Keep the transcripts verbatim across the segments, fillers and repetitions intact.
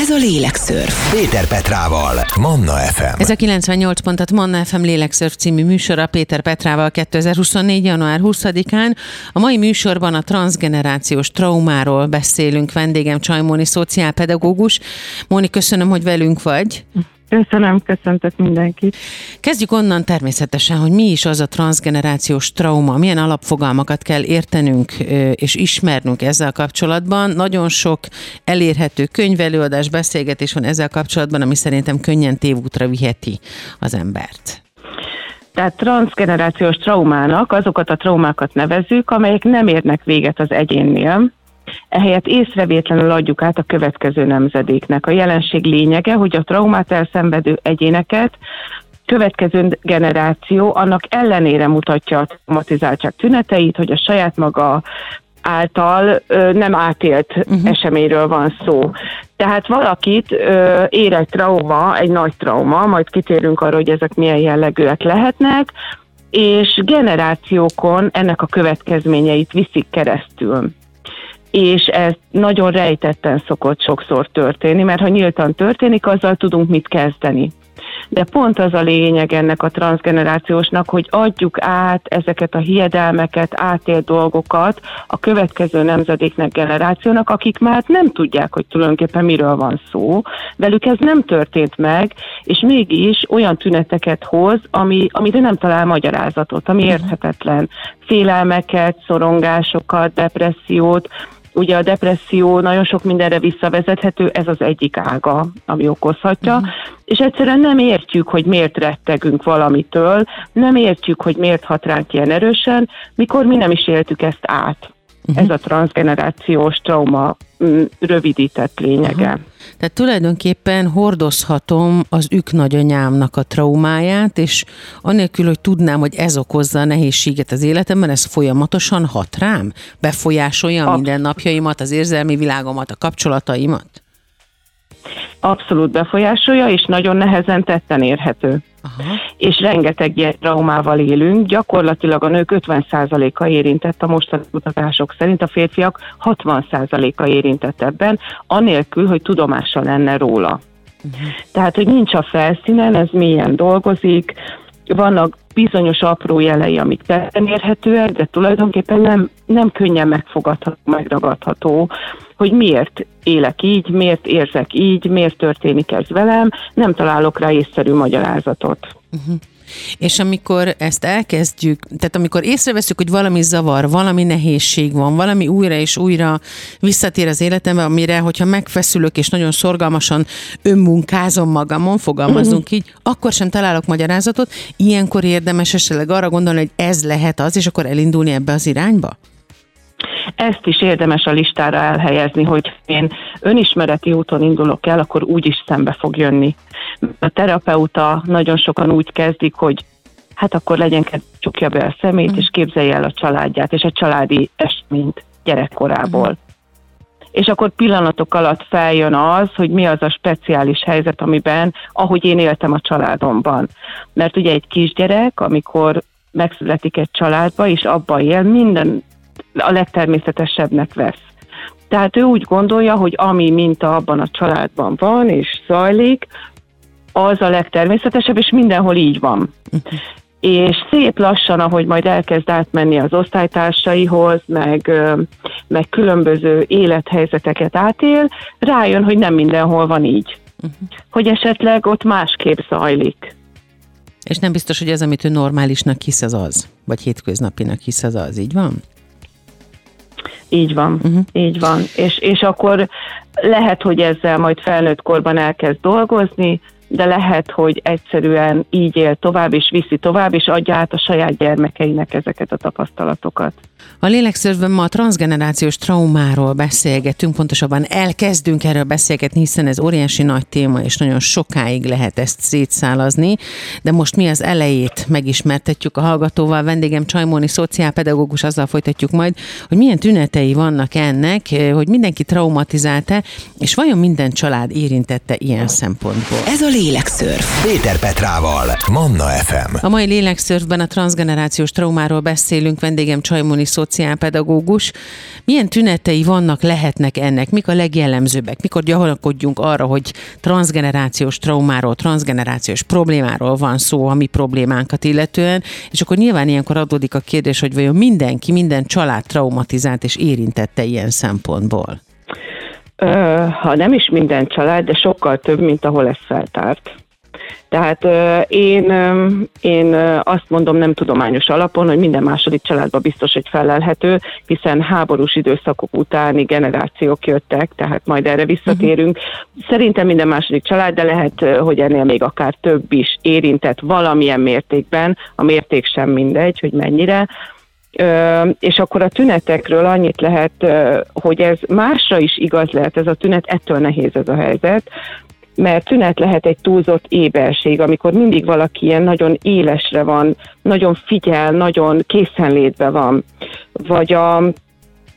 Ez a Lélekszörf. Péter Petrával, Manna ef em. Ez a kilencvennyolc pontat Manna ef em Lélekszörf című műsora Péter Petrával kétezer-huszonnégy. január huszadikán. A mai műsorban a transzgenerációs traumáról beszélünk. Vendégem Csay Mónika, szociálpedagógus. Mónika, köszönöm, hogy velünk vagy. Köszönöm, köszöntök mindenkit. Kezdjük onnan természetesen, hogy mi is az a transzgenerációs trauma, milyen alapfogalmakat kell értenünk és ismernünk ezzel kapcsolatban. Nagyon sok elérhető könyv, előadás, beszélgetés van ezzel kapcsolatban, ami szerintem könnyen tévútra viheti az embert. Tehát transzgenerációs traumának azokat a traumákat nevezzük, amelyek nem érnek véget az egyénnél. Ehelyett észrevétlenül adjuk át a következő nemzedéknek. A jelenség lényege, hogy a traumát elszenvedő egyéneket következő generáció annak ellenére mutatja a traumatizáltság tüneteit, hogy a saját maga által ö, nem átélt uh-huh. eseményről van szó. Tehát valakit ö, ér egy trauma, egy nagy trauma, majd kitérünk arra, hogy ezek milyen jellegűek lehetnek, és generációkon ennek a következményeit viszik keresztül. És ez nagyon rejtetten szokott sokszor történni, mert ha nyíltan történik, azzal tudunk mit kezdeni. De pont az a lényeg ennek a transzgenerációsnak, hogy adjuk át ezeket a hiedelmeket, átélt dolgokat a következő nemzedéknek, generációnak, akik már nem tudják, hogy tulajdonképpen miről van szó. Velük ez nem történt meg, és mégis olyan tüneteket hoz, ami, amire nem talál magyarázatot, ami érthetetlen. Félelmeket, szorongásokat, depressziót. Ugye a depresszió nagyon sok mindenre visszavezethető, ez az egyik ága, ami okozhatja, mm. és egyszerűen nem értjük, hogy miért rettegünk valamitől, nem értjük, hogy miért hat ránk ilyen erősen, mikor mi nem is éltük ezt át. Uh-huh. Ez a transzgenerációs trauma m- rövidített lényege. Uh-huh. Tehát tulajdonképpen hordozhatom az ők nagyanyámnak a traumáját, és anélkül, hogy tudnám, hogy ez okozza a nehézséget az életemben, ez folyamatosan hat rám? Befolyásolja a mindennapjaimat, az érzelmi világomat, a kapcsolataimat? Abszolút befolyásolja, és nagyon nehezen tetten érhető. Aha. És rengeteg ilyen traumával élünk, gyakorlatilag a nők ötven százaléka érintett a mostani kutatások szerint, a férfiak hatvan százaléka érintett ebben, anélkül, hogy tudomása lenne róla. Uh-huh. Tehát, hogy nincs a felszínen, ez mélyen dolgozik, vannak bizonyos apró jelei, amik tetten érhetőek, de tulajdonképpen nem, nem könnyen megfogadható, megragadható, hogy miért élek így, miért érzek így, miért történik ez velem, nem találok rá észszerű magyarázatot. Uh-huh. És amikor ezt elkezdjük, tehát amikor észreveszünk, hogy valami zavar, valami nehézség van, valami újra és újra visszatér az életembe, amire, hogyha megfeszülök és nagyon szorgalmasan önmunkázom magamon, fogalmazunk uh-huh. így, akkor sem találok magyarázatot, ilyenkor érdemes esetleg arra gondolni, hogy ez lehet az, és akkor elindulni ebbe az irányba? Ezt is érdemes a listára elhelyezni, hogy én önismereti úton indulok el, akkor úgyis szembe fog jönni. A terapeuta nagyon sokan úgy kezdik, hogy hát akkor legyen kedve, csukja be a szemét, mm. és képzelje el a családját, és a családi eseményt gyerekkorából. Mm. És akkor pillanatok alatt feljön az, hogy mi az a speciális helyzet, amiben, ahogy én éltem a családomban. Mert ugye egy kisgyerek, amikor megszületik egy családba, és abban él, minden a legtermészetesebbnek vesz. Tehát ő úgy gondolja, hogy ami minta abban a családban van és zajlik, az a legtermészetesebb, és mindenhol így van. És szép lassan, ahogy majd elkezd átmenni az osztálytársaihoz, meg, meg különböző élethelyzeteket átél, rájön, hogy nem mindenhol van így. Hogy esetleg ott másképp zajlik. És nem biztos, hogy ez, amit ő normálisnak hisz, az az? Vagy hétköznapinak hisz, az az? Így van? Így van, uh-huh. így van. És, és akkor lehet, hogy ezzel majd felnőtt korban elkezd dolgozni, de lehet, hogy egyszerűen így él tovább, és viszi tovább, és adja át a saját gyermekeinek ezeket a tapasztalatokat. A Lélekszörfben ma a transzgenerációs traumáról beszélgetünk, pontosabban elkezdünk erről beszélgetni, hiszen ez óriási nagy téma, és nagyon sokáig lehet ezt szétszálazni, de most mi az elejét megismertetjük a hallgatóval. Vendégem Csay Mónika, szociálpedagógus, azzal folytatjuk majd, hogy milyen tünetei vannak ennek, hogy mindenki traumatizálta, és vajon minden család érintette ilyen szempontból. Ez a Lélekszörf. Péter Petrával, Manna ef em. A mai Lélekszörfben a transzgenerációs traumáról beszélünk, vendégem Csay Mónika szociálpedagógus. Milyen tünetei vannak, lehetnek ennek? Mik a legjellemzőbbek? Mikor gyanakodjunk arra, hogy transzgenerációs traumáról, transzgenerációs problémáról van szó a mi problémánkat illetően, és akkor nyilván ilyenkor adódik a kérdés, hogy vajon mindenki, minden család traumatizált és érintette ilyen szempontból? Ha nem is minden család, de sokkal több, mint ahol ez feltárt. Tehát én, én azt mondom, nem tudományos alapon, hogy minden második családban biztos, hogy felelhető, hiszen háborús időszakok utáni generációk jöttek, tehát majd erre visszatérünk. Uh-huh. Szerintem minden második család, de lehet, hogy ennél még akár több is érintett valamilyen mértékben, a mérték sem mindegy, hogy mennyire. Ö, és akkor a tünetekről annyit lehet, ö, hogy ez másra is igaz lehet ez a tünet, ettől nehéz ez a helyzet, mert tünet lehet egy túlzott éberség, amikor mindig valaki ilyen nagyon élesre van, nagyon figyel, nagyon készenlétben van, vagy a,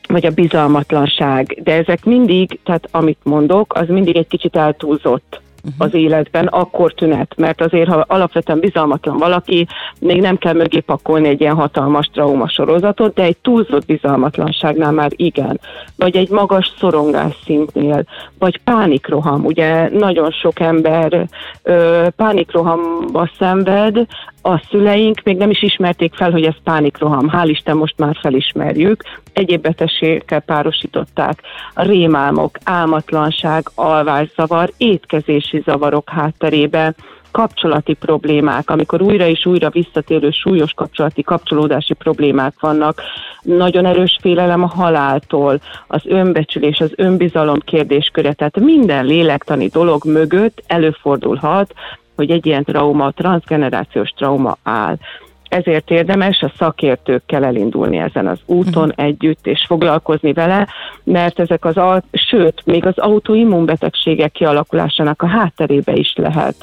vagy a bizalmatlanság, de ezek mindig, tehát amit mondok, az mindig egy kicsit eltúlzott az életben, akkor tünet, mert azért, ha alapvetően bizalmatlan valaki, még nem kell mögé pakolni egy ilyen hatalmas traumasorozatot, de egy túlzott bizalmatlanságnál már igen, vagy egy magas szorongás szintnél, vagy pánikroham, ugye nagyon sok ember ö, pánikrohamba szenved, a szüleink még nem is ismerték fel, hogy ez pánikroham, hál' Isten most már felismerjük, egyéb betegségekkel párosították, a rémálmok, álmatlanság, alvászavar, étkezés zavarok hátterébe, kapcsolati problémák, amikor újra és újra visszatérő súlyos kapcsolati, kapcsolódási problémák vannak, nagyon erős félelem a haláltól, az önbecsülés, az önbizalom kérdésköre, tehát minden lélektani dolog mögött előfordulhat, hogy egy ilyen trauma, transzgenerációs trauma áll. Ezért érdemes a szakértőkkel elindulni ezen az úton uh-huh. együtt, és foglalkozni vele, mert ezek az, al- sőt, még az autoimmunbetegségek kialakulásának a hátterébe is lehet,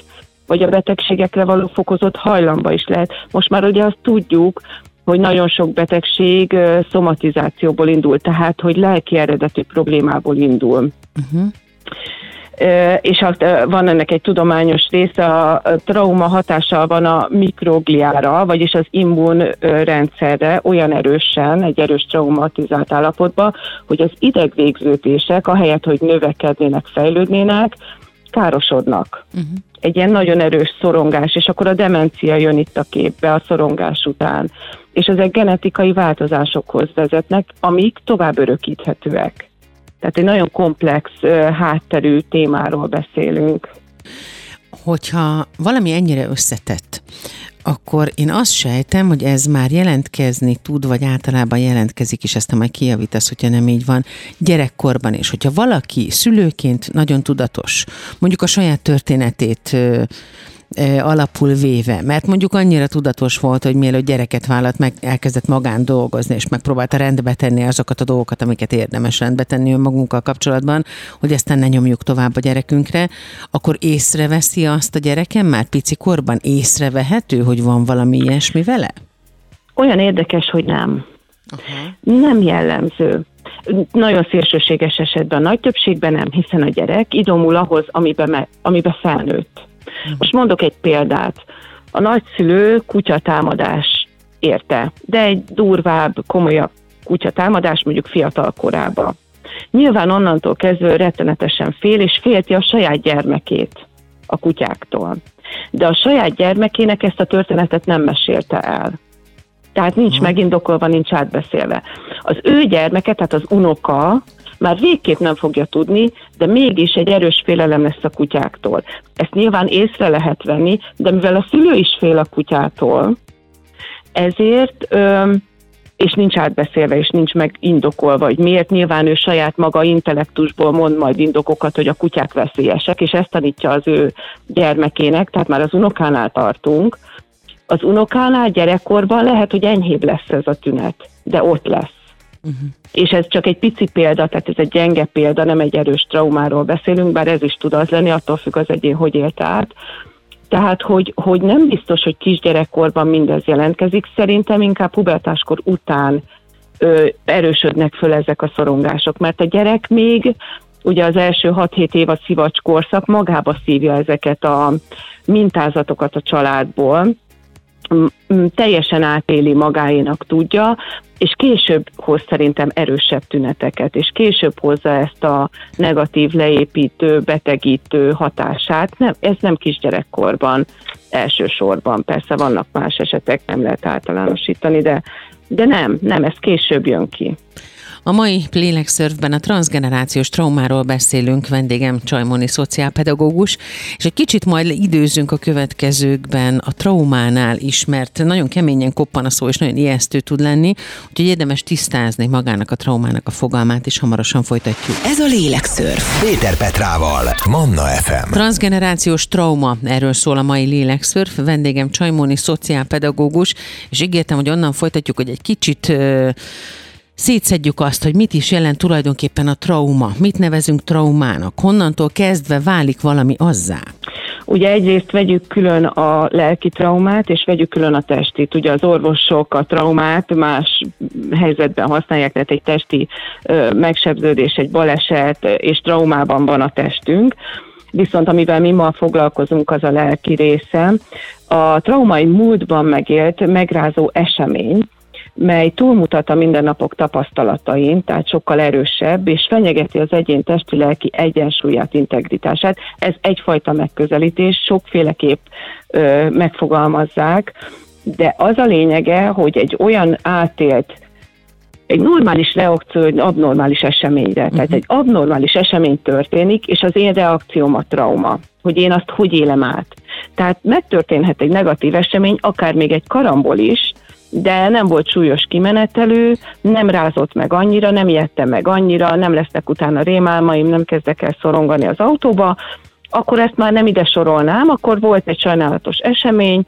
vagy a betegségekre való fokozott hajlamba is lehet. Most már ugye azt tudjuk, hogy nagyon sok betegség uh, szomatizációból indul, tehát, hogy lelki eredetű problémából indul. Uh-huh. És van ennek egy tudományos része, a trauma hatással van a mikrogliára, vagyis az immunrendszerre olyan erősen, egy erős traumatizált állapotban, hogy az idegvégződések, ahelyett, hogy növekednének, fejlődnének, károsodnak. Uh-huh. Egy ilyen nagyon erős szorongás, és akkor a demencia jön itt a képbe a szorongás után. És ezek genetikai változásokhoz vezetnek, amik tovább örökíthetőek. Tehát egy nagyon komplex hátterű témáról beszélünk. Hogyha valami ennyire összetett, akkor én azt sejtem, hogy ez már jelentkezni tud, vagy általában jelentkezik, és ezt majd kijavítasz, hogyha nem így van, gyerekkorban is. Hogyha valaki szülőként nagyon tudatos, mondjuk a saját történetét alapul véve, mert mondjuk annyira tudatos volt, hogy mielőtt gyereket vállalt, meg elkezdett magán dolgozni, és megpróbálta rendbe tenni azokat a dolgokat, amiket érdemes rendbe tenni önmagunkkal kapcsolatban, hogy aztán ne nyomjuk tovább a gyerekünkre, akkor észreveszi azt a gyerekem már pici korban? Észrevehető, hogy van valami ilyesmi vele? Olyan érdekes, hogy nem. Aha. Nem jellemző. Nagyon szélsőséges esetben, nagy többségben nem, hiszen a gyerek idomul ahhoz, amiben, me- amiben felnőtt. Most mondok egy példát. A nagyszülő kutyatámadás érte, de egy durvább, komolyabb kutyatámadás mondjuk fiatal korában. Nyilván onnantól kezdve rettenetesen fél, és félti a saját gyermekét a kutyáktól. De a saját gyermekének ezt a történetet nem mesélte el. Tehát nincs megindokolva, nincs átbeszélve. Az ő gyermeke, tehát az unoka, már végképp nem fogja tudni, de mégis egy erős félelem lesz a kutyáktól. Ezt nyilván észre lehet venni, de mivel a szülő is fél a kutyától, ezért, és nincs átbeszélve, és nincs megindokolva, hogy miért, nyilván ő saját maga intellektusból mond majd indokokat, hogy a kutyák veszélyesek, és ezt tanítja az ő gyermekének, tehát már az unokánál tartunk. Az unokánál gyerekkorban lehet, hogy enyhébb lesz ez a tünet, de ott lesz. Uh-huh. És ez csak egy pici példa, tehát ez egy gyenge példa, nem egy erős traumáról beszélünk, bár ez is tud az lenni, attól függ az egyén, hogy élt át. Tehát, hogy, hogy nem biztos, hogy kisgyerekkorban mindez jelentkezik, szerintem inkább pubertáskor után ö, erősödnek föl ezek a szorongások, mert a gyerek még ugye az első hat-hét év a szivacskorszak magába szívja ezeket a mintázatokat a családból, teljesen átéli, magáénak tudja, és később hoz szerintem erősebb tüneteket, és később hozza ezt a negatív, leépítő, betegítő hatását. Nem, ez nem kisgyerekkorban elsősorban, persze vannak más esetek, nem lehet általánosítani, de, de nem, nem, ez később jön ki. A mai Lélekszörfben a transzgenerációs traumáról beszélünk, vendégem Csay Móni szociálpedagógus, és egy kicsit majd időzünk a következőkben a traumánál is, mert nagyon keményen koppan a szó, és nagyon ijesztő tud lenni, úgyhogy érdemes tisztázni magának a traumának a fogalmát, és hamarosan folytatjuk. Ez a Lélekszörf. Péter Petrával, Manna ef em. Transzgenerációs trauma, erről szól a mai Lélekszörf, vendégem Csay Móni szociálpedagógus, és ígértem, hogy onnan folytatjuk, hogy egy kicsit... szétszedjük azt, hogy mit is jelent tulajdonképpen a trauma, mit nevezünk traumának, honnantól kezdve válik valami azzá. Ugye egyrészt vegyük külön a lelki traumát, és vegyük külön a testit. Ugye az orvosok a traumát más helyzetben használják, tehát egy testi ö, megsebződés, egy baleset, és traumában van a testünk. Viszont amivel mi ma foglalkozunk, az a lelki része. A traumai múltban megélt megrázó esemény, mely túlmutat a mindennapok tapasztalatain, tehát sokkal erősebb, és fenyegeti az egyén testi-lelki egyensúlyát, integritását. Ez egyfajta megközelítés, sokféleképp ö, megfogalmazzák, de az a lényege, hogy egy olyan átélt, egy normális reakció, egy abnormális eseményre, uh-huh. tehát egy abnormális esemény történik, és az én reakcióm a trauma, hogy én azt hogy élem át. Tehát megtörténhet egy negatív esemény, akár még egy karambol is, de nem volt súlyos kimenetelő, nem rázott meg annyira, nem ijedtem meg annyira, nem lesznek utána rémálmaim, nem kezdek el szorongani az autóba, akkor ezt már nem ide sorolnám, akkor volt egy sajnálatos esemény,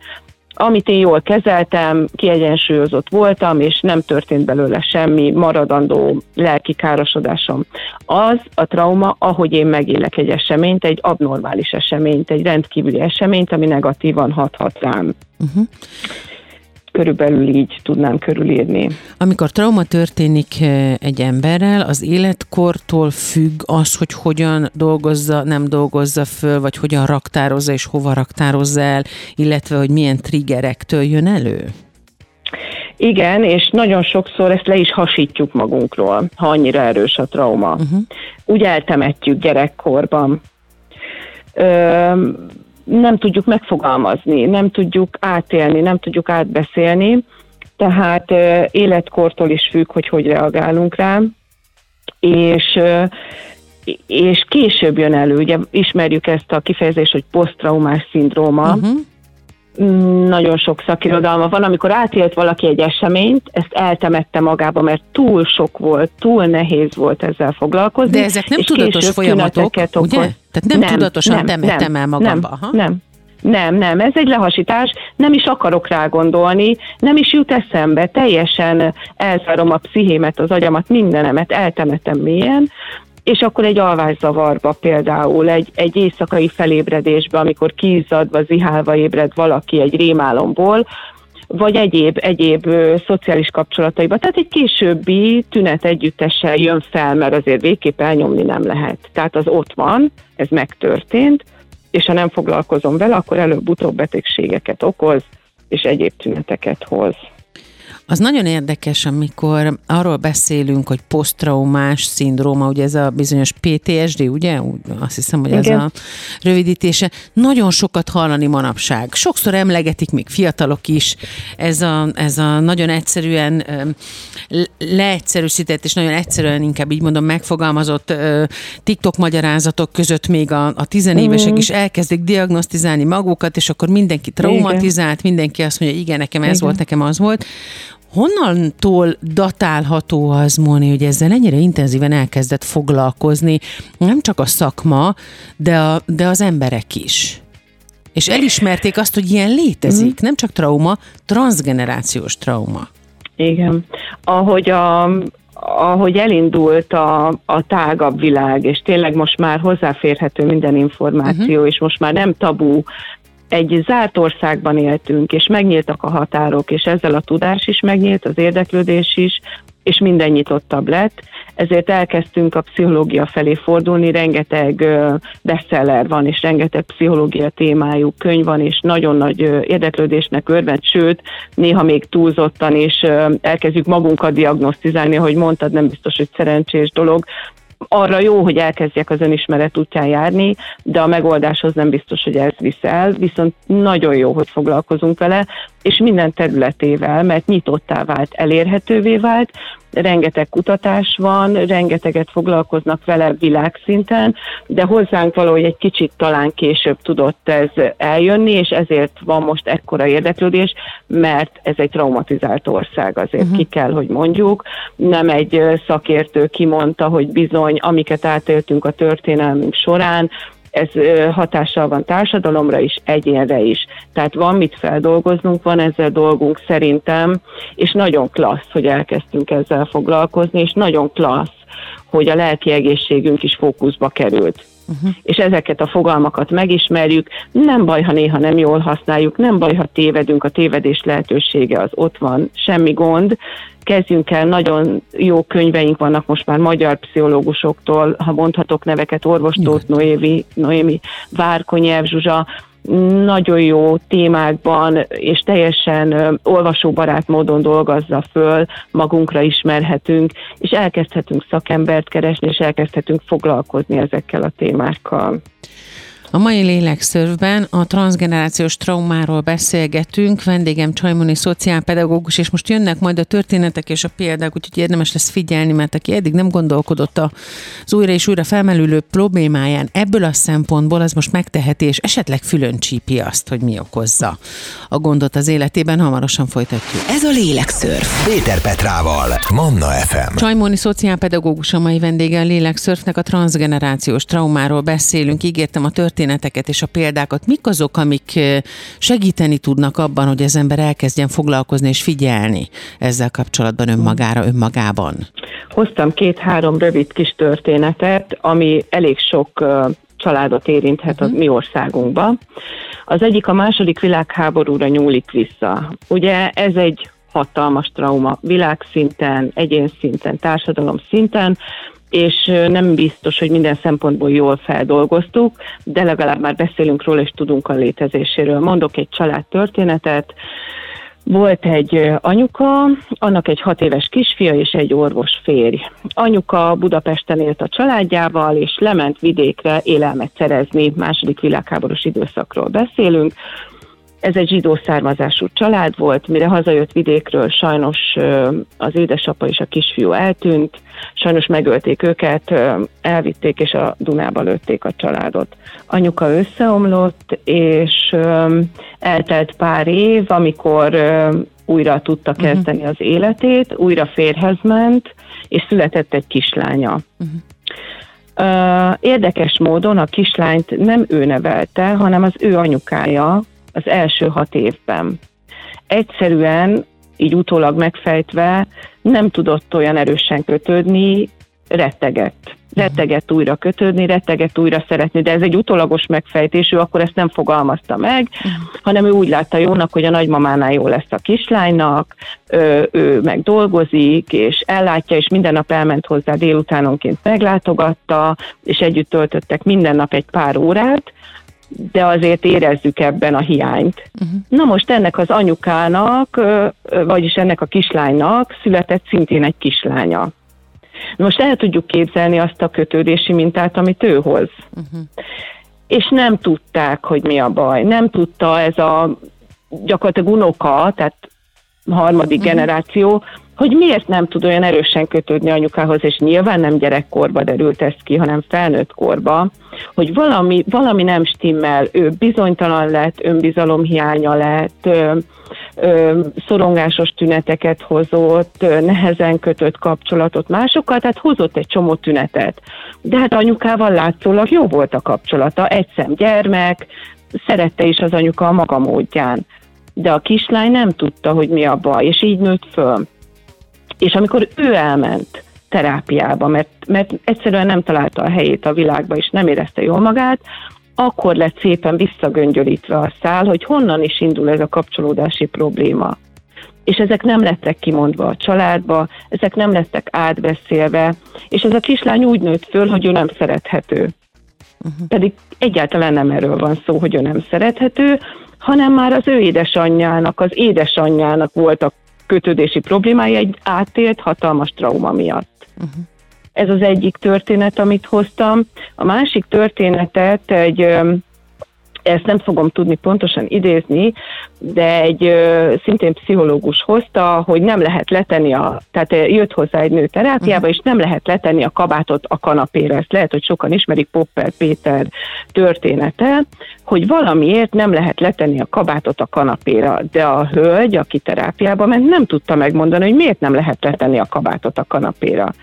amit én jól kezeltem, kiegyensúlyozott voltam, és nem történt belőle semmi maradandó lelki károsodásom. Az a trauma, ahogy én megélek egy eseményt, egy abnormális eseményt, egy rendkívüli eseményt, ami negatívan hathat rám. Uh-huh. Körülbelül így tudnám körülírni. Amikor trauma történik egy emberrel, az életkortól függ az, hogy hogyan dolgozza, nem dolgozza föl, vagy hogyan raktározza és hova raktározza el, illetve hogy milyen triggerektől jön elő? Igen, és nagyon sokszor ezt le is hasítjuk magunkról, ha annyira erős a trauma. Uh-huh. Úgy eltemetjük gyerekkorban. Ö- nem tudjuk megfogalmazni, nem tudjuk átélni, nem tudjuk átbeszélni, tehát euh, életkortól is függ, hogy hogy reagálunk rá, és, euh, és később jön elő, ugye ismerjük ezt a kifejezést, hogy poszttraumás szindróma, uh-huh. Nagyon sok szakirodalma van, amikor átélt valaki egy eseményt, ezt eltemette magába, mert túl sok volt, túl nehéz volt ezzel foglalkozni. De ezek nem tudatos folyamatok, ugye? Okoz... Tehát nem, nem tudatosan nem, temettem nem, el magamba. Nem, Aha. nem, nem, nem, ez egy lehasítás, nem is akarok rá gondolni, nem is jut eszembe, teljesen elzárom a pszichémet, az agyamat, mindenemet, eltemetem mélyen, és akkor egy alvászavarba például, egy, egy éjszakai felébredésbe, amikor kiizzadva, zihálva ébred valaki egy rémálomból, vagy egyéb, egyéb ö, szociális kapcsolataiba. Tehát egy későbbi tünet együttesen jön fel, mert azért végképp elnyomni nem lehet. Tehát az ott van, ez megtörtént, és ha nem foglalkozom vele, akkor előbb-utóbb betegségeket okoz, és egyéb tüneteket hoz. Az nagyon érdekes, amikor arról beszélünk, hogy poszttraumás szindróma, ugye ez a bizonyos pé té es dé, ugye? Azt hiszem, hogy ez a rövidítése. Nagyon sokat hallani manapság. Sokszor emlegetik még fiatalok is. Ez a, ez a nagyon egyszerűen leegyszerűsített, és nagyon egyszerűen inkább így mondom megfogalmazott TikTok magyarázatok között még a, a tizenévesek mm. is elkezdik diagnosztizálni magukat, és akkor mindenki traumatizált, igen. mindenki azt mondja, igen, nekem ez igen. volt, nekem az volt. Honnantól datálható az, Móni, hogy ezzel ennyire intenzíven elkezdett foglalkozni, nem csak a szakma, de, a, de az emberek is. És elismerték azt, hogy ilyen létezik, nem csak trauma, transzgenerációs trauma. Igen. Ahogy a... ahogy elindult a, a tágabb világ, és tényleg most már hozzáférhető minden információ, uh-huh. és most már nem tabú, egy zárt országban éltünk, és megnyíltak a határok, és ezzel a tudás is megnyílt, az érdeklődés is, és minden nyitottabb lett, ezért elkezdtünk a pszichológia felé fordulni, rengeteg bestseller van, és rengeteg pszichológia témájú könyv van, és nagyon nagy érdeklődésnek örvend, sőt, néha még túlzottan, és elkezdjük magunkat diagnosztizálni, ahogy mondtad, nem biztos, hogy szerencsés dolog. Arra jó, hogy elkezdjek az önismeret útján járni, de a megoldáshoz nem biztos, hogy ez visz el, viszont nagyon jó, hogy foglalkozunk vele, és minden területével, mert nyitottá vált, elérhetővé vált, rengeteg kutatás van, rengeteget foglalkoznak vele világszinten, de hozzánk valahogy egy kicsit talán később tudott ez eljönni, és ezért van most ekkora érdeklődés, mert ez egy traumatizált ország, azért uh-huh. ki kell, hogy mondjuk. Nem egy szakértő kimondta, hogy bizony, amiket átéltünk a történelmünk során, ez hatással van társadalomra is, egyénre is. Tehát van mit feldolgoznunk, van ezzel dolgunk szerintem, és nagyon klassz, hogy elkezdtünk ezzel foglalkozni, és nagyon klassz, hogy a lelki egészségünk is fókuszba került. Uh-huh. És ezeket a fogalmakat megismerjük, nem baj, ha néha nem jól használjuk, nem baj, ha tévedünk, a tévedés lehetősége az ott van, semmi gond. Kezdjünk el, nagyon jó könyveink vannak most már magyar pszichológusoktól, ha mondhatok neveket, Orvostót Noémi, Noémi, Várkonyi Zsuzsa, nagyon jó témákban és teljesen olvasóbarát módon dolgozza föl, magunkra ismerhetünk, és elkezdhetünk szakembert keresni, és elkezdhetünk foglalkozni ezekkel a témákkal. A mai Lélekszörfben a transzgenerációs traumáról beszélgetünk. Vendégem Csay Mónika szociálpedagógus, és most jönnek majd a történetek és a példák, úgyhogy érdemes lesz figyelni, mert aki eddig nem gondolkodott az újra és újra felmerülő problémáján, ebből a szempontból az most megteheti, és esetleg fülön csípi azt, hogy mi okozza a gondot az életében. Hamarosan folytatjuk. Ez a Lélekszörf. Péter Petrával, Manna ef em. Csay Mónika szociálpedagógus a mai vendége a Lélekszörfnek, a transzgenerációs traumáról beszélünk. Ígértem a történet és a példákat. Mik azok, amik segíteni tudnak abban, hogy az ember elkezdjen foglalkozni és figyelni ezzel kapcsolatban önmagára, önmagában? Hoztam két-három rövid kis történetet, ami elég sok családot érinthet a mi országunkban. Az egyik a második világháborúra nyúlik vissza. Ugye ez egy hatalmas trauma világszinten, egyén szinten, társadalom szinten, és nem biztos, hogy minden szempontból jól feldolgoztuk, de legalább már beszélünk róla, és tudunk a létezéséről. Mondok egy család történetet. Volt egy anyuka, annak egy hat éves kisfia és egy orvos férj. Anyuka Budapesten élt a családjával, és lement vidékre élelmet szerezni, második világháborús időszakról beszélünk. Ez egy zsidó származású család volt, mire hazajött vidékről, sajnos az édesapa és a kisfiú eltűnt, sajnos megölték őket, elvitték és a Dunába lőtték a családot. Anyuka összeomlott, és eltelt pár év, amikor újra tudta kezdeni az életét, újra férhez ment, és született egy kislánya. Uh-huh. Érdekes módon a kislányt nem ő nevelte, hanem az ő anyukája, az első hat évben. Egyszerűen, így utólag megfejtve, nem tudott olyan erősen kötődni, rettegett. Rettegett újra kötődni, rettegett újra szeretni, de ez egy utólagos megfejtésű, akkor ezt nem fogalmazta meg, hanem ő úgy látta jónak, hogy a nagymamánál jó lesz a kislánynak, ő, ő meg dolgozik, és ellátja, és minden nap elment hozzá délutánonként, meglátogatta, és együtt töltöttek minden nap egy pár órát, de azért érezzük ebben a hiányt. Uh-huh. Na most ennek az anyukának, vagyis ennek a kislánynak született szintén egy kislánya. Most el tudjuk képzelni azt a kötődési mintát, amit ő hoz. Uh-huh. És nem tudták, hogy mi a baj. Nem tudta ez a gyakorlatilag unoka, tehát harmadik uh-huh. generáció, hogy miért nem tud olyan erősen kötődni anyukához, és nyilván nem gyerekkorba derült ez ki, hanem felnőtt korba, hogy valami, valami nem stimmel, ő bizonytalan lett, önbizalomhiánya lett, ö, ö, szorongásos tüneteket hozott, ö, nehezen kötött kapcsolatot másokkal, tehát hozott egy csomó tünetet. De hát anyukával látszólag jó volt a kapcsolata, egy szem gyermek, szerette is az anyuka a maga módján. De a kislány nem tudta, hogy mi a baj, és így nőtt föl. És amikor ő elment terápiába, mert, mert egyszerűen nem találta a helyét a világba, és nem érezte jól magát, akkor lett szépen visszagöngyölítve a szál, hogy honnan is indul ez a kapcsolódási probléma. és ezek nem lettek kimondva a családba, ezek nem lettek átbeszélve, és ez a kislány úgy nőtt föl, hogy ő nem szerethető. Uh-huh. Pedig egyáltalán nem erről van szó, hogy ő nem szerethető, hanem már az ő édesanyjának, az édesanyjának voltak kötődési problémája egy átélt hatalmas trauma miatt. Uh-huh. Ez az egyik történet, amit hoztam. A másik történetet egy, ezt nem fogom tudni pontosan idézni, de egy szintén pszichológus hozta, hogy nem lehet letenni a, tehát jött hozzá egy nő terápiába, és nem lehet letenni a kabátot a kanapére. Ezt lehet, hogy sokan ismerik, Popper Péter története, hogy valamiért nem lehet letenni a kabátot a kanapéra, de a hölgy, aki terápiába ment, nem tudta megmondani, hogy miért nem lehet letenni a kabátot a kanapéra.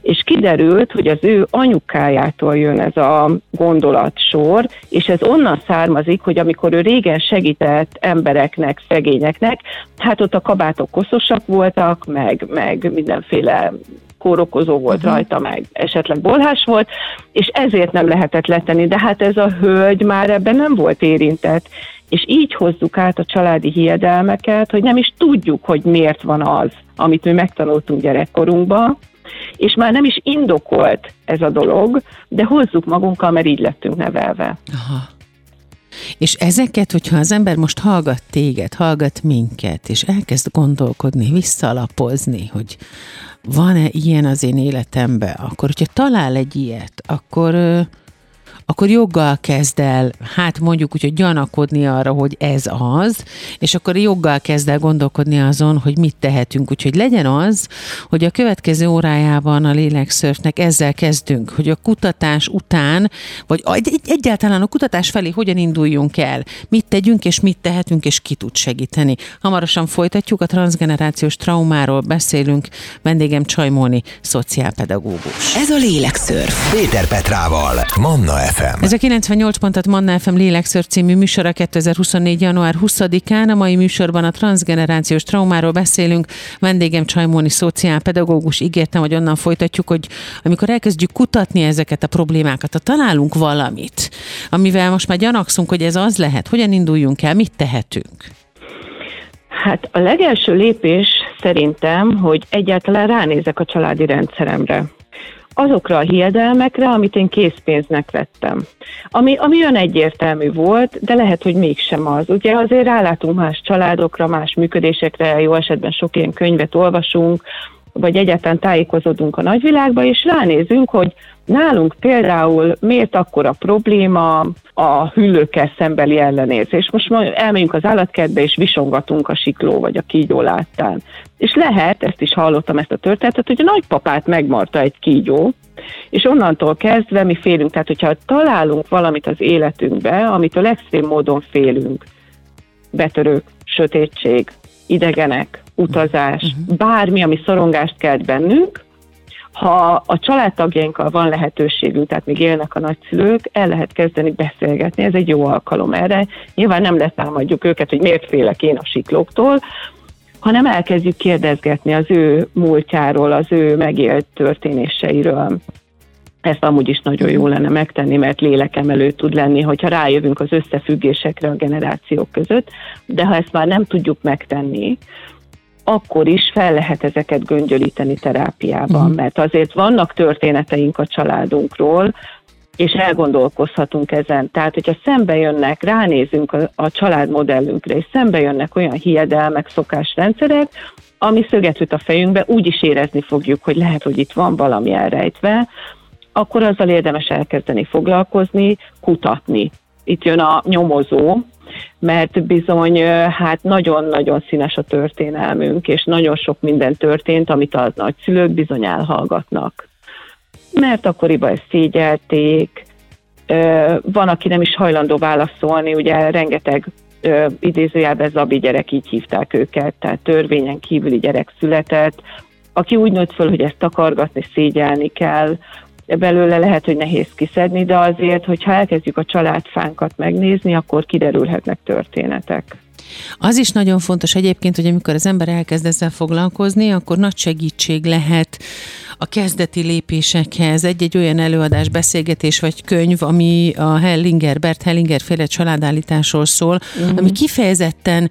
És kiderült, hogy az ő anyukájától jön ez a gondolatsor, és ez onnan származik, hogy amikor ő régen segített embereknek, szegényeknek, hát ott a kabátok koszosak voltak, meg, meg mindenféle kórokozó volt uh-huh. rajta, meg esetleg bolhás volt, és ezért nem lehetett letenni, de hát ez a hölgy már ebben nem volt érintett. És így hozzuk át a családi hiedelmeket, hogy nem is tudjuk, hogy miért van az, amit mi megtanultunk gyerekkorunkban, és már nem is indokolt ez a dolog, de hozzuk magunkkal, mert így lettünk nevelve. Aha. És ezeket, hogyha az ember most hallgat téged, hallgat minket, és elkezd gondolkodni, visszalapozni, hogy van-e ilyen az én életemben, akkor, hogyha talál egy ilyet, akkor, akkor joggal kezd el, hát mondjuk úgy, hogy gyanakodni arra, hogy ez az, és akkor joggal kezd el gondolkodni azon, hogy mit tehetünk. Úgyhogy legyen az, hogy a következő órájában a lélekszörfnek ezzel kezdünk, hogy a kutatás után, vagy egy- egyáltalán a kutatás felé hogyan induljunk el, mit tegyünk, és mit tehetünk, és ki tud segíteni. Hamarosan folytatjuk, a transzgenerációs traumáról beszélünk. Vendégem Csay Móni, szociálpedagógus. Ez a Lélekszörf. Péter Petrával, Manna ef em. Ez a kilencvennyolc pontat Manna ef em Lélekszörf című műsora kétezer-huszonnégy január huszadikán. A mai műsorban a transzgenerációs traumáról beszélünk. Vendégem Csay Móni, szociálpedagógus. Ígértem, hogy onnan folytatjuk, hogy amikor elkezdjük kutatni ezeket a problémákat, ha találunk valamit, amivel most már gyanakszunk, hogy ez az lehet, hogyan induljunk el, mit tehetünk? Hát a legelső lépés szerintem, hogy egyáltalán ránézek a családi rendszeremre. Azokra a hiedelmekre, amit én készpénznek vettem. Ami, ami olyan egyértelmű volt, de lehet, hogy mégsem az. Ugye azért rálátunk más családokra, más működésekre, jó esetben sok ilyen könyvet olvasunk, vagy egyáltalán tájékozódunk a nagyvilágba, és ránézünk, hogy nálunk például miért akkora probléma a hüllőkkel szembeli ellenérzés. Most elmegyünk az állatkertbe, és visongatunk a sikló vagy a kígyó láttán. És lehet, ezt is hallottam, ezt a történetet, hogy a nagypapát megmarta egy kígyó, és onnantól kezdve mi félünk. Tehát, hogyha találunk valamit az életünkbe, amitől extrém módon félünk, betörők, sötétség, idegenek, utazás, bármi, ami szorongást kelt bennünk, ha a családtagjainkkal van lehetőségünk, tehát még élnek a nagyszülők, el lehet kezdeni beszélgetni, ez egy jó alkalom erre. Nyilván nem leszámadjuk őket, hogy miért félek én a siklóktól, hanem elkezdjük kérdezgetni az ő múltjáról, az ő megélt történéseiről. Ezt amúgy is nagyon jó lenne megtenni, mert lélekemelő tud lenni, hogyha rájövünk az összefüggésekre a generációk között, de ha ezt már nem tudjuk megtenni, akkor is fel lehet ezeket göngyölíteni terápiában, mm. mert azért vannak történeteink a családunkról, és elgondolkozhatunk ezen. Tehát, hogyha szembe jönnek, ránézünk a, a családmodellünkre, és szembe jönnek olyan hiedelmek, szokásrendszerek, ami szöget üt a fejünkbe, úgy is érezni fogjuk, hogy lehet, hogy itt van valami elrejtve, akkor azzal érdemes elkezdeni foglalkozni, kutatni. Itt jön a nyomozó, mert bizony hát nagyon-nagyon színes a történelmünk, és nagyon sok minden történt, amit a nagyszülők bizony elhallgatnak. Mert akkoriban ezt szégyelték, van, aki nem is hajlandó válaszolni, ugye rengeteg idézőjelben zabi gyerek, így hívták őket, tehát törvényen kívüli gyerek született, aki úgy nőtt föl, hogy ezt takargatni, szégyelni kell, belőle lehet, hogy nehéz kiszedni, de azért, hogyha elkezdjük a családfánkat megnézni, akkor kiderülhetnek történetek. Az is nagyon fontos egyébként, hogy amikor az ember elkezd ezzel foglalkozni, akkor nagy segítség lehet a kezdeti lépésekhez egy-egy olyan előadás, beszélgetés vagy könyv, ami a Hellinger, Bert Hellinger féle családállításról szól, mm. ami kifejezetten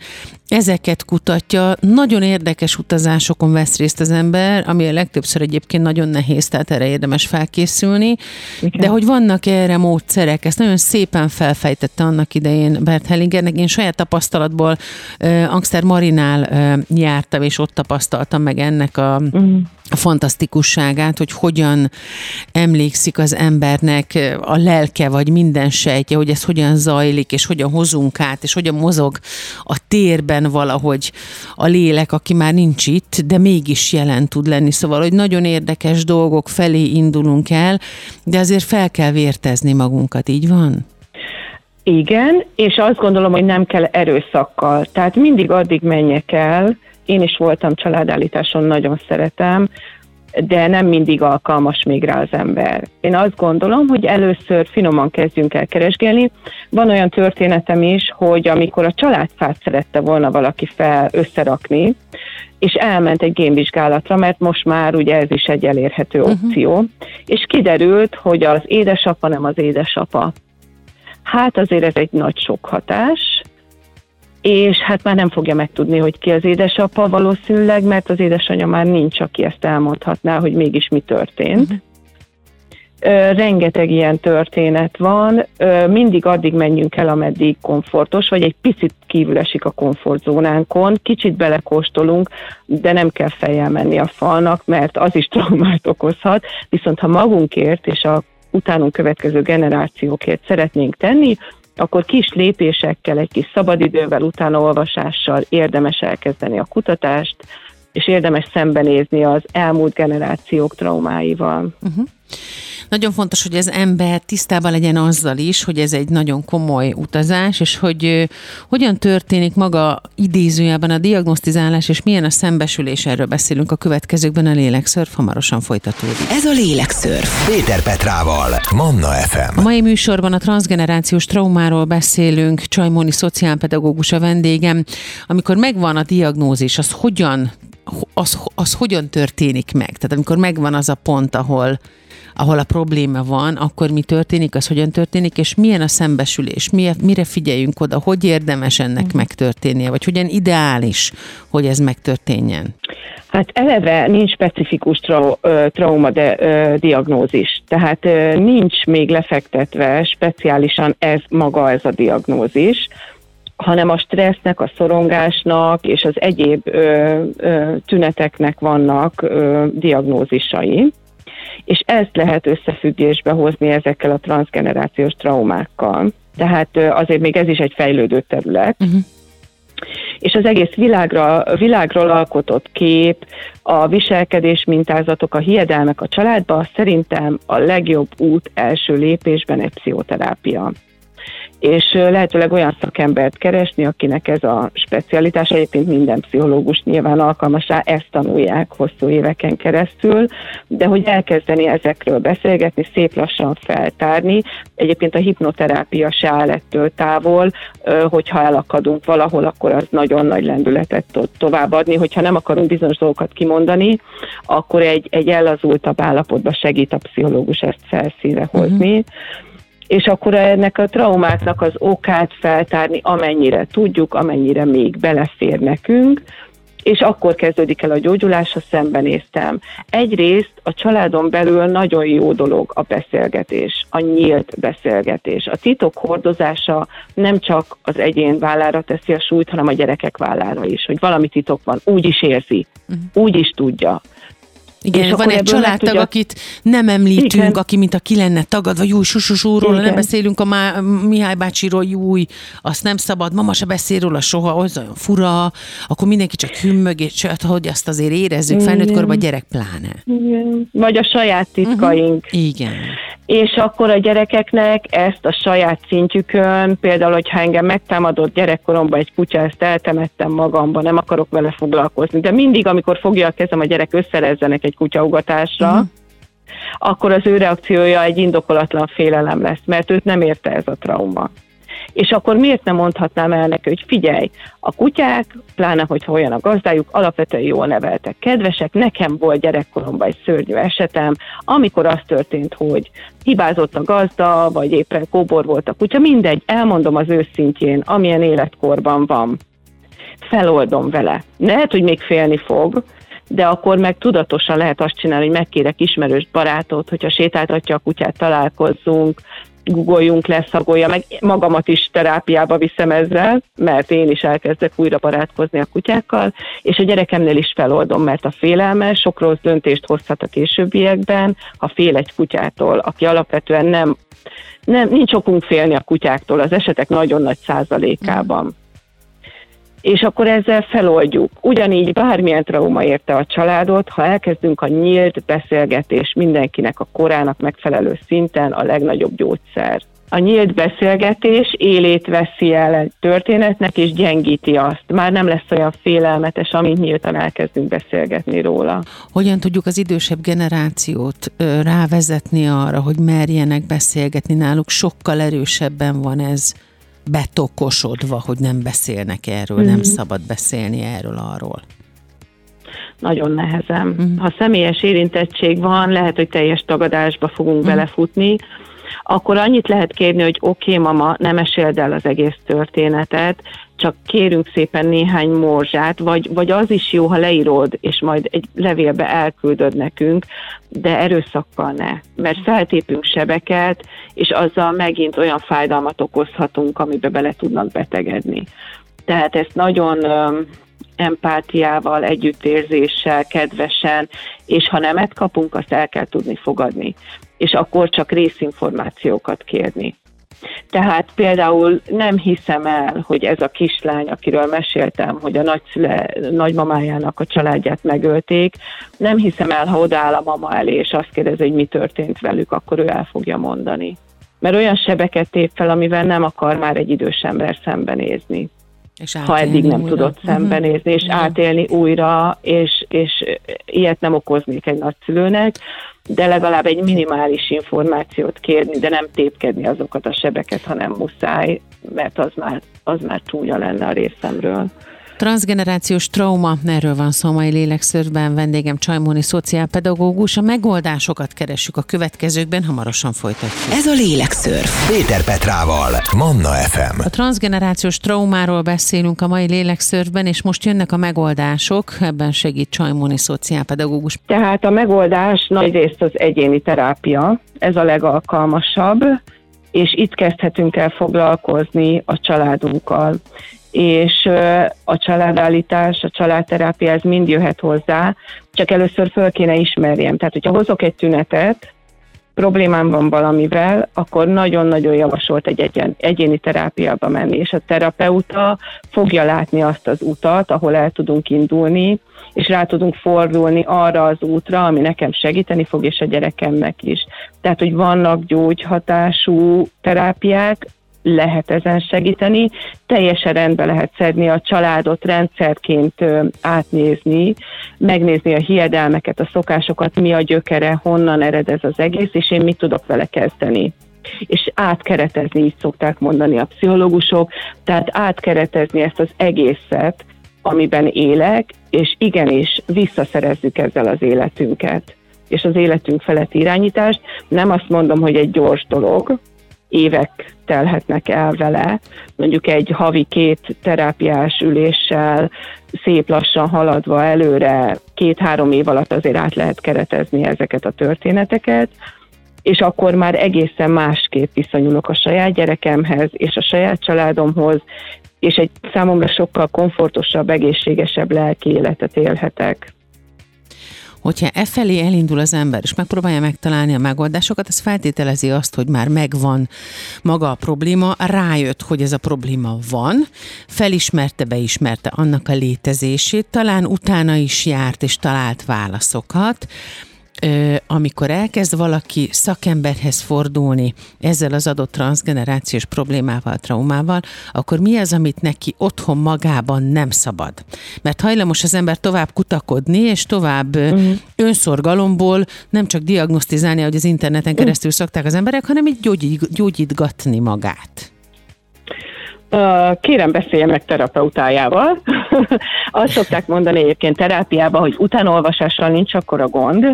ezeket kutatja, nagyon érdekes utazásokon vesz részt az ember, ami a legtöbbször egyébként nagyon nehéz, tehát erre érdemes felkészülni, igen. De hogy vannak erre módszerek, ezt nagyon szépen felfejtette annak idején Bert Hellingernek, én saját tapasztalatból uh, Angster Marinál uh, jártam, és ott tapasztaltam meg ennek a, uh-huh. a fantasztikusságát, hogy hogyan emlékszik az embernek a lelke, vagy minden sejtje, hogy ez hogyan zajlik, és hogyan hozunk át, és hogyan mozog a térben valahogy a lélek, aki már nincs itt, de mégis jelen tud lenni. Szóval, hogy nagyon érdekes dolgok felé indulunk el, de azért fel kell vértezni magunkat, így van? Igen, és azt gondolom, hogy nem kell erőszakkal. Tehát mindig addig menjek el, én is voltam családállításon, nagyon szeretem, de nem mindig alkalmas még rá az ember. Én azt gondolom, hogy először finoman kezdjünk el keresgélni. Van olyan történetem is, hogy amikor a családfát szerette volna valaki fel összerakni, és elment egy génvizsgálatra, mert most már ugye ez is egy elérhető opció, uh-huh. és kiderült, hogy az édesapa nem az édesapa. Hát azért ez egy nagy sok hatás, és hát már nem fogja megtudni, hogy ki az édesapa valószínűleg, mert az édesanyja már nincs, aki ezt elmondhatná, hogy mégis mi történt. Uh-huh. Ö, rengeteg ilyen történet van, Ö, mindig addig menjünk el, ameddig komfortos, vagy egy picit kívül esik a komfortzónánkon, kicsit belekóstolunk, de nem kell fejjel menni a falnak, mert az is traumát okozhat, viszont ha magunkért és a utánunk következő generációkért szeretnénk tenni, akkor kis lépésekkel, egy kis szabadidővel, utánaolvasással érdemes elkezdeni a kutatást, és érdemes szembenézni az elmúlt generációk traumáival. Uh-huh. Nagyon fontos, hogy az ember tisztában legyen azzal is, hogy ez egy nagyon komoly utazás, és hogy uh, hogyan történik maga idézőjelben a diagnosztizálás, és milyen a szembesülés, erről beszélünk a következőkben. A Lélekszörf hamarosan folytatódik. Ez a Lélekszörf Péter Petrával, Manna ef em. A mai műsorban a transzgenerációs traumáról beszélünk, Csay Mónika szociálpedagógus a vendégem. Amikor megvan a diagnózis, az hogyan Az, az hogyan történik meg? Tehát amikor megvan az a pont, ahol, ahol a probléma van, akkor mi történik, az hogyan történik, és milyen a szembesülés? Mire, mire figyeljünk oda? Hogy érdemes ennek megtörténnie? Vagy hogyan ideális, hogy ez megtörténjen? Hát eleve nincs specifikus trau, trauma de, ö, diagnózis. Tehát ö, nincs még lefektetve speciálisan ez maga ez a diagnózis, hanem a stressznek, a szorongásnak és az egyéb ö, ö, tüneteknek vannak ö, diagnózisai, és ezt lehet összefüggésbe hozni ezekkel a transzgenerációs traumákkal. Tehát ö, azért még ez is egy fejlődő terület. Uh-huh. És az egész világra, világról alkotott kép, a viselkedés mintázatok, a hiedelmek a családba, szerintem a legjobb út első lépésben egy pszichoterápia. És lehetőleg olyan szakembert keresni, akinek ez a specialitása, egyébként minden pszichológus nyilván alkalmas rá, ezt tanulják hosszú éveken keresztül, de hogy elkezdeni ezekről beszélgetni, szép lassan feltárni. Egyébként a hipnoterápia se áll ettől távol, hogyha elakadunk valahol, akkor az nagyon nagy lendületet tud továbbadni, hogyha nem akarunk bizonyos dolgokat kimondani, akkor egy, egy ellazultabb állapotba segít a pszichológus ezt felszínre hozni, uh-huh. és akkor ennek a traumáknak az okát feltárni, amennyire tudjuk, amennyire még belefér nekünk, és akkor kezdődik el a gyógyulás, ha szembenéztem. Egyrészt a családon belül nagyon jó dolog a beszélgetés, a nyílt beszélgetés. A titok hordozása nem csak az egyén vállára teszi a súlyt, hanem a gyerekek vállára is, hogy valami titok van, úgy is érzi, úgy is tudja. Igen, van egy családtag, tudja... akit nem említünk, igen. aki mint a ki lenne tagadva, júj, susus úrról, nem beszélünk a Má- Mihály bácsiról, júj, azt nem szabad, mama se beszél róla soha, az olyan fura, akkor mindenki csak hümmög, és hogy azt azért érezzük felnőtt korban, gyerek pláne. Igen. Vagy a saját titkaink. Uh-huh. Igen. És akkor a gyerekeknek ezt a saját szintjükön, például, hogyha engem megtámadott gyerekkoromban egy kutya, ezt eltemettem magamba, nem akarok vele foglalkozni, de mindig, amikor fogja a kezem, a gyerek összerezzenek egy kutyaugatásra, mm. akkor az ő reakciója egy indokolatlan félelem lesz, mert őt nem érte ez a trauma. És akkor miért nem mondhatnám el neki, hogy figyelj, a kutyák, pláne, hogyha olyan a gazdájuk, alapvetően jól neveltek, kedvesek, nekem volt gyerekkoromban egy szörnyű esetem, amikor az történt, hogy hibázott a gazda, vagy éppen kóbor volt a kutya, mindegy, elmondom az őszintjén, amilyen életkorban van. feloldom vele. Lehet, hogy még félni fog, de akkor meg tudatosan lehet azt csinálni, hogy megkérek ismerős barátot, hogyha sétáltatja a kutyát, találkozzunk, guggoljunk le, szagolja meg. Magamat is terápiába viszem ezzel, mert én is elkezdek újra barátkozni a kutyákkal, és a gyerekemnél is feloldom, mert a félelme sok rossz döntést hozhat a későbbiekben, ha fél egy kutyától, aki alapvetően nem, nem nincs okunk félni a kutyáktól, az esetek nagyon nagy százalékában. És akkor ezzel feloldjuk. Ugyanígy bármilyen trauma érte a családot, ha elkezdünk a nyílt beszélgetés mindenkinek a korának megfelelő szinten a legnagyobb gyógyszer. A nyílt beszélgetés élét veszi el egy történetnek, és gyengíti azt. Már nem lesz olyan félelmetes, amint nyíltan elkezdünk beszélgetni róla. Hogyan tudjuk az idősebb generációt rávezetni arra, hogy merjenek beszélgetni náluk? Sokkal erősebben van ez betokosodva, hogy nem beszélnek erről, mm-hmm. nem szabad beszélni erről, arról. Nagyon nehezen. Mm-hmm. Ha személyes érintettség van, lehet, hogy teljes tagadásba fogunk mm-hmm. belefutni, akkor annyit lehet kérni, hogy oké, okay, mama, nem meséld el az egész történetet, csak kérünk szépen néhány morzsát, vagy, vagy az is jó, ha leírod, és majd egy levélbe elküldöd nekünk, de erőszakkal ne. Mert feltépünk sebeket, és azzal megint olyan fájdalmat okozhatunk, amibe bele tudnak betegedni. Tehát ezt nagyon öm, empátiával, együttérzéssel, kedvesen, és ha nemet kapunk, azt el kell tudni fogadni. És akkor csak részinformációkat kérni. Tehát például nem hiszem el, hogy ez a kislány, akiről meséltem, hogy a nagyszüle, nagymamájának a családját megölték, nem hiszem el, ha odaáll a mama elé, és azt kérdezi, hogy mi történt velük, akkor ő el fogja mondani. Mert olyan sebeket tép fel, amivel nem akar már egy idős ember szembenézni. Ha eddig nem újra. tudott szembenézni, és uh-huh. átélni újra, és, és ilyet nem okoznék egy nagyszülőnek, de legalább egy minimális információt kérni, de nem tépkedni azokat a sebeket, hanem muszáj, mert az már, az már csúnya lenne a részemről. Transzgenerációs trauma, erről van szó mai Lélekszörfben, vendégem Csay Mónika szociálpedagógus. A megoldásokat keressük a következőkben, hamarosan folytatjuk. Ez a Lélekszörf Péter Petrával, Manna ef em. A transzgenerációs traumáról beszélünk a mai Lélekszörfben, és most jönnek a megoldások, ebben segít Csay Mónika szociálpedagógus. Tehát a megoldás nagyrészt az egyéni terápia, ez a legalkalmasabb, és itt kezdhetünk el foglalkozni a családunkkal. És a családállítás, a családterápia, ez mind jöhet hozzá, csak először föl kéne ismerjem. Tehát, hogyha hozok egy tünetet, problémám van valamivel, akkor nagyon-nagyon javasolt egy egyéni terápiába menni, és a terapeuta fogja látni azt az utat, ahol el tudunk indulni, és rá tudunk fordulni arra az útra, ami nekem segíteni fog, és a gyerekemnek is. Tehát, hogy vannak gyógyhatású terápiák, lehet ezen segíteni, teljesen rendbe lehet szedni a családot, rendszerként átnézni, megnézni a hiedelmeket, a szokásokat, mi a gyökere, honnan ered ez az egész, és én mit tudok vele kezdeni. És átkeretezni, így szokták mondani a pszichológusok, tehát átkeretezni ezt az egészet, amiben élek, és igenis visszaszerezzük ezzel az életünket, és az életünk felett irányítást. Nem azt mondom, hogy egy gyors dolog, évek telhetnek el vele, mondjuk egy havi két terápiás üléssel szép lassan haladva előre, két-három év alatt azért át lehet keretezni ezeket a történeteket, és akkor már egészen másképp viszonyulok a saját gyerekemhez és a saját családomhoz, és egy számomra sokkal komfortosabb, egészségesebb lelki életet élhetek. Hogyha e felé elindul az ember, és megpróbálja megtalálni a megoldásokat, ez feltételezi azt, hogy már megvan maga a probléma, rájött, hogy ez a probléma van, felismerte, beismerte annak a létezését, talán utána is járt és talált válaszokat. Amikor elkezd valaki szakemberhez fordulni ezzel az adott transzgenerációs problémával, traumával, akkor mi az, amit neki otthon magában nem szabad? Mert hajlamos az ember tovább kutakodni, és tovább uh-huh. önszorgalomból nem csak diagnosztizálni, ahogy az interneten keresztül uh-huh. szokták az emberek, hanem így gyógyít, gyógyítgatni magát. Kérem, beszéljen meg terapeutájával. Azt szokták mondani egyébként terápiában, hogy utánolvasással nincs akkora gond.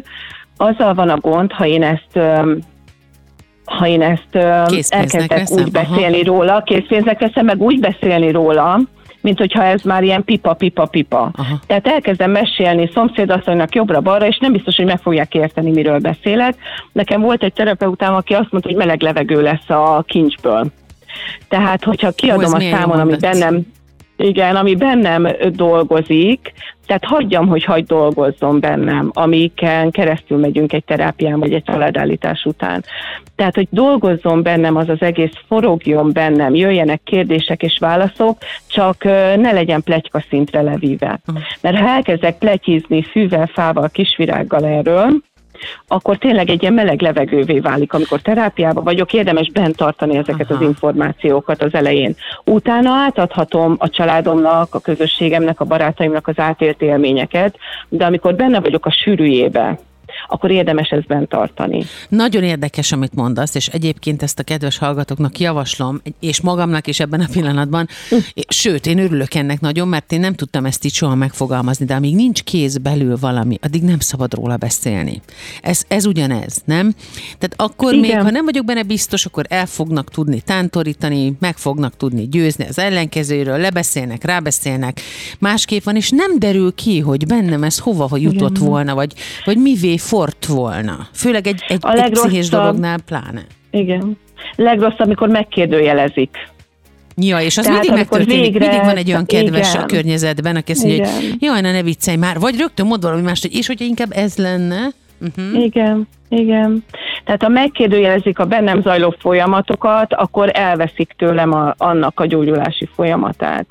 Azzal van a gond, ha én ezt, ha én ezt elkezdek úgy beszélni róla, készpénznek veszem, meg úgy beszélni róla, mint hogyha ez már ilyen pipa-pipa-pipa. Tehát elkezdem mesélni szomszédasszonynak jobbra-balra, és nem biztos, hogy meg fogják érteni, miről beszélek. Nekem volt egy terapeutám, aki azt mondta, hogy meleg levegő lesz a kincsből. Tehát, hogyha kiadom a számon, ami bennem, igen, ami bennem dolgozik, tehát hagyjam, hogy hagy dolgozzon bennem, amiken keresztül megyünk egy terápián, vagy egy családállítás után. Tehát, hogy dolgozzon bennem az az egész, forogjon bennem, jöjjenek kérdések és válaszok, csak ne legyen pletyka szintre levíve. Mert ha elkezdek pletyízni fűvel, fával, kisvirággal erről, akkor tényleg egy ilyen meleg levegővé válik, amikor terápiában vagyok, érdemes bent tartani ezeket Aha. az információkat az elején. Utána átadhatom a családomnak, a közösségemnek, a barátaimnak az átélt élményeket, de amikor benne vagyok a sűrűjébe, akkor érdemes ezt bent tartani. Nagyon érdekes, amit mondasz, és egyébként ezt a kedves hallgatóknak javaslom, és magamnak is ebben a pillanatban. Sőt, én örülök ennek nagyon, mert én nem tudtam ezt így soha megfogalmazni, de amíg nincs kéz belül valami, addig nem szabad róla beszélni. Ez, ez ugyanez, nem? Tehát akkor Igen. még, ha nem vagyok benne biztos, akkor el fognak tudni tántorítani, meg fognak tudni győzni az ellenkezőről, lebeszélnek, rábeszélnek. Másképp van, és nem derül ki, hogy bennem ez hova jutott Igen. volna, vagy, vagy mivé fort volna. Főleg egy, egy, egy pszichés dolognál pláne. Igen. Legrosszabb, amikor megkérdőjelezik. Ja, és az Tehát mindig megtörténik. Végre... Mindig van egy olyan kedves Igen. a környezetben, aki azt mondja, hogy jaj, ne, ne viccelj már. Vagy rögtön mond valami mást, hogy és hogyha inkább ez lenne. Uh-huh. Igen. Igen. Tehát ha megkérdőjelezik a bennem zajló folyamatokat, akkor elveszik tőlem a, annak a gyógyulási folyamatát.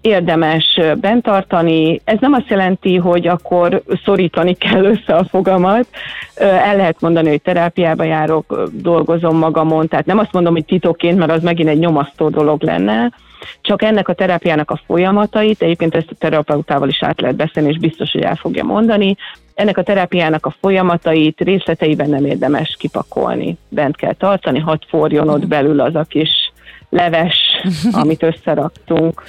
Érdemes bent tartani. Ez nem azt jelenti, hogy akkor szorítani kell össze a fogamat. El lehet mondani, hogy terápiába járok, dolgozom magamon, tehát nem azt mondom, hogy titokként, mert az megint egy nyomasztó dolog lenne, csak ennek a terápiának a folyamatait, egyébként ezt a terapeutával is át lehet beszélni, és biztos, hogy el fogja mondani, ennek a terápiának a folyamatait részleteiben nem érdemes kipakolni. Bent kell tartani, hadd forjon ott belül az a kis leves, amit összeraktunk.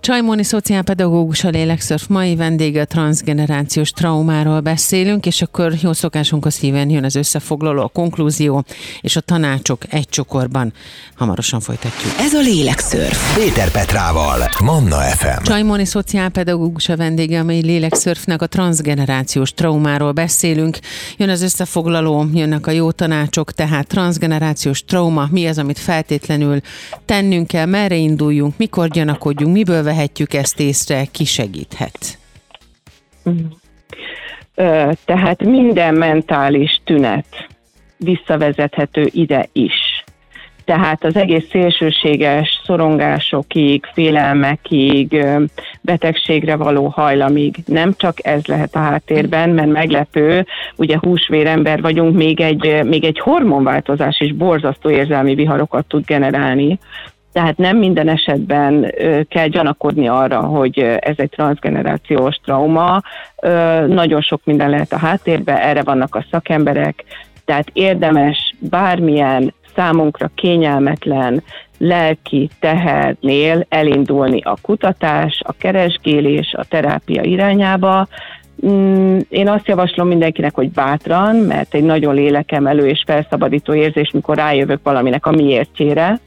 Csay Móni szociálpedagógus, a Lélekszörf mai vendége, a transzgenerációs traumáról beszélünk, és akkor jó szokásunkhoz híven jön az összefoglaló, a konklúzió és a tanácsok egy csokorban. Hamarosan folytatjuk. Ez a Lélekszörf. Péter Petrával, Manna ef em. Csay Móni szociálpedagógus a vendége, amely Lélekszörfnek, a transzgenerációs traumáról beszélünk. Jön az összefoglaló, jönnek a jó tanácsok, tehát transzgenerációs trauma, mi az, amit feltétlenül tennünk kell, merre induljunk, mikor gyanakodjunk, miből vehetjük ezt észre, ki segíthet? Tehát minden mentális tünet visszavezethető ide is. Tehát az egész szélsőséges szorongásokig, félelmekig, betegségre való hajlamig. Nem csak ez lehet a háttérben, mert meglepő, ugye húsvérember vagyunk, még egy, még egy hormonváltozás is borzasztó érzelmi viharokat tud generálni. Tehát nem minden esetben kell gyanakodni arra, hogy ez egy transzgenerációs trauma. Nagyon sok minden lehet a háttérben, erre vannak a szakemberek. Tehát érdemes bármilyen számunkra kényelmetlen lelki tehernél elindulni a kutatás, a keresgélés, a terápia irányába. Én azt javaslom mindenkinek, hogy bátran, mert egy nagyon lélekemelő és felszabadító érzés, mikor rájövök valaminek a miértjére,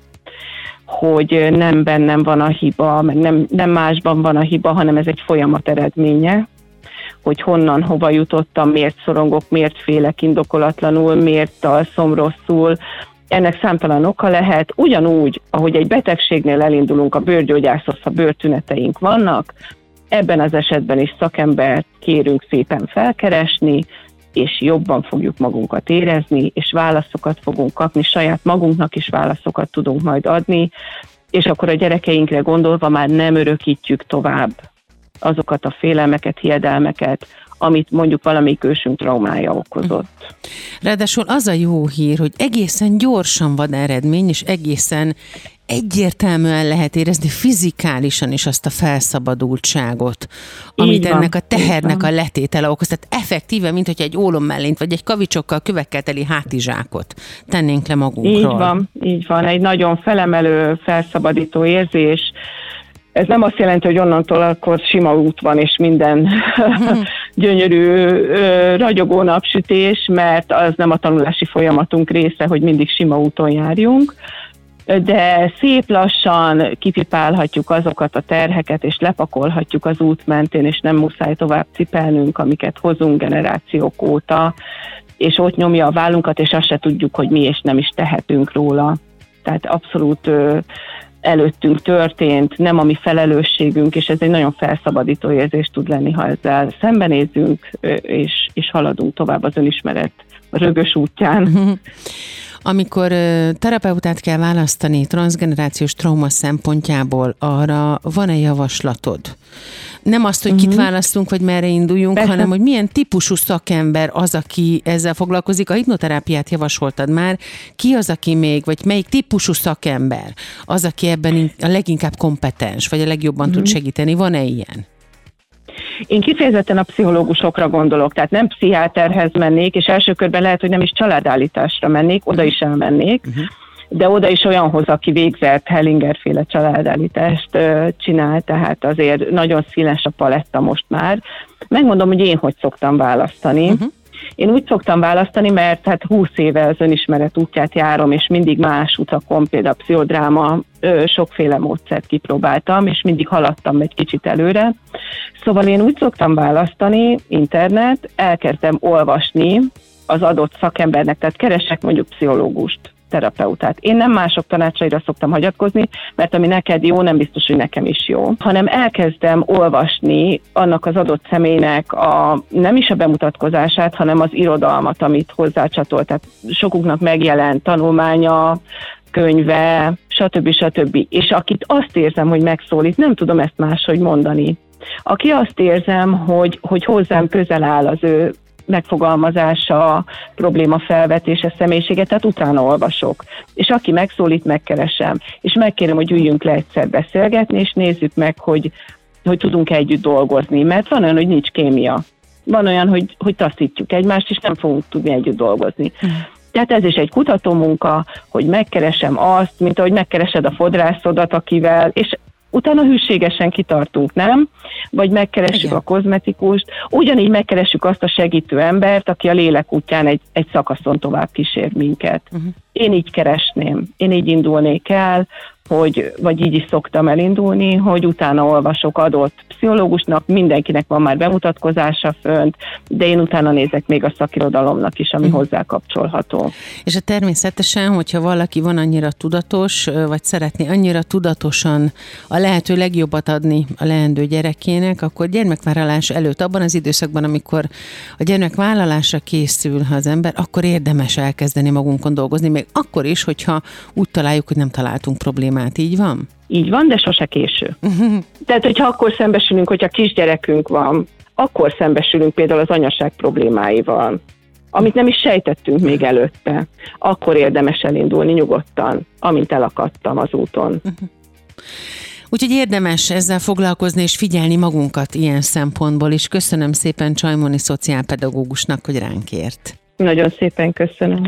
hogy nem bennem van a hiba, meg nem, nem másban van a hiba, hanem ez egy folyamat eredménye, hogy honnan, hova jutottam, miért szorongok, miért félek indokolatlanul, miért alszom rosszul. Ennek számtalan oka lehet. Ugyanúgy, ahogy egy betegségnél elindulunk a bőrgyógyászhoz, ha bőrtüneteink vannak, ebben az esetben is szakembert kérünk szépen felkeresni, és jobban fogjuk magunkat érezni, és válaszokat fogunk kapni, saját magunknak is válaszokat tudunk majd adni, és akkor a gyerekeinkre gondolva már nem örökítjük tovább azokat a félelmeket, hiedelmeket, amit mondjuk valamelyik ősünk traumája okozott. Ráadásul az a jó hír, hogy egészen gyorsan van eredmény, és egészen egyértelműen lehet érezni fizikálisan is azt a felszabadultságot, amit ennek a tehernek a letétele okoz. Tehát effektíve, mint hogyha egy ólommellényt, vagy egy kavicsokkal, kövekkel teli hátizsákot tennénk le magunkról. Így van, így van. Egy nagyon felemelő, felszabadító érzés. Ez nem azt jelenti, hogy onnantól akkor sima út van, és minden gyönyörű, ragyogó napsütés, mert az nem a tanulási folyamatunk része, hogy mindig sima úton járjunk, de szép lassan kipipálhatjuk azokat a terheket, és lepakolhatjuk az út mentén, és nem muszáj tovább cipelnünk, amiket hozunk generációk óta, és ott nyomja a vállunkat, és azt se tudjuk, hogy mi, és nem is tehetünk róla. Tehát abszolút előttünk történt, nem a mi felelősségünk, és ez egy nagyon felszabadító érzés tud lenni, ha ezzel szembenézünk, és, és haladunk tovább az önismeret rögös útján. Amikor terapeutát kell választani transzgenerációs trauma szempontjából, arra van-e javaslatod? Nem azt, hogy kit választunk, vagy merre induljunk, Persze. hanem hogy milyen típusú szakember az, aki ezzel foglalkozik. A hipnoterápiát javasoltad már. Ki az, aki még, vagy melyik típusú szakember az, aki ebben a leginkább kompetens, vagy a legjobban tud segíteni? Van-e ilyen? Én kifejezetten a pszichológusokra gondolok, tehát nem pszichiáterhez mennék, és első körben lehet, hogy nem is családállításra mennék, oda is elmennék, uh-huh. de oda is olyanhoz, aki végzett Hellinger-féle családállítást uh, csinál, tehát azért nagyon színes a paletta most már. Megmondom, hogy én hogy szoktam választani. Uh-huh. Én úgy szoktam választani, mert hát húsz éve az önismeret útját járom, és mindig más utakon, például a pszichodráma, sokféle módszert kipróbáltam, és mindig haladtam egy kicsit előre. Szóval én úgy szoktam választani, internet, elkezdem olvasni az adott szakembernek, tehát keresek mondjuk pszichológust, terapeutát. Én nem mások tanácsaira szoktam hagyatkozni, mert ami neked jó, nem biztos, hogy nekem is jó, hanem elkezdem olvasni annak az adott személynek a, nem is a bemutatkozását, hanem az irodalmat, amit hozzácsatolt. Tehát sokuknak megjelent tanulmánya, könyve, stb. Stb. És akit azt érzem, hogy megszólít, nem tudom ezt máshogy mondani. Aki azt érzem, hogy, hogy hozzám közel áll az ő megfogalmazása, probléma felvetése, személyisége, tehát utána olvasok. És aki megszólít, megkeresem. És megkérem, hogy üljünk le egyszer beszélgetni, és nézzük meg, hogy, hogy tudunk együtt dolgozni. Mert van olyan, hogy nincs kémia. Van olyan, hogy, hogy taszítjuk egymást, és nem fogunk tudni együtt dolgozni. Mm. Tehát ez is egy kutatómunka, hogy megkeresem azt, mint ahogy megkeresed a fodrászodat, akivel, és utána hűségesen kitartunk, nem? Vagy megkeressük Igen. a kozmetikust, ugyanígy megkeressük azt a segítő embert, aki a lélek útján egy, egy szakaszon tovább kísér minket. Uh-huh. Én így keresném, én így indulnék el, hogy, vagy így is szoktam elindulni, hogy utána olvasok adott pszichológusnak, mindenkinek van már bemutatkozása fönt, de én utána nézek még a szakirodalomnak is, ami uh-huh. hozzá kapcsolható. És a természetesen, hogyha valaki van annyira tudatos, vagy szeretné annyira tudatosan a lehető legjobbat adni a leendő gyerekének, akkor gyermekvállalás előtt, abban az időszakban, amikor a gyermekvállalásra készül az ember, akkor érdemes elkezdeni magunkon dolgozni, még akkor is, hogyha úgy találjuk, hogy nem találtunk problémát. Hát így van? Így van, de sose késő. Tehát, hogyha akkor szembesülünk, hogyha kisgyerekünk van, akkor szembesülünk például az anyaság problémáival, amit nem is sejtettünk még előtte. Akkor érdemes elindulni nyugodtan, amint elakadtam az úton. Úgyhogy érdemes ezzel foglalkozni és figyelni magunkat ilyen szempontból is. Köszönöm szépen Csay Móni szociálpedagógusnak, hogy ránk ért. Nagyon szépen köszönöm.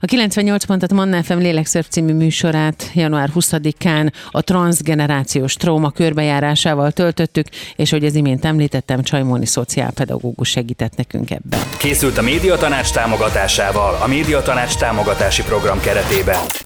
A kilencvennyolc pontat Manna ef em Lélekszörf című műsorát január huszadikán a transzgenerációs trauma körbejárásával töltöttük, és hogy az imént említettem, Csay Móni szociálpedagógus segített nekünk ebben. Készült a Médiatanács támogatásával, a Médiatanács támogatási program keretében.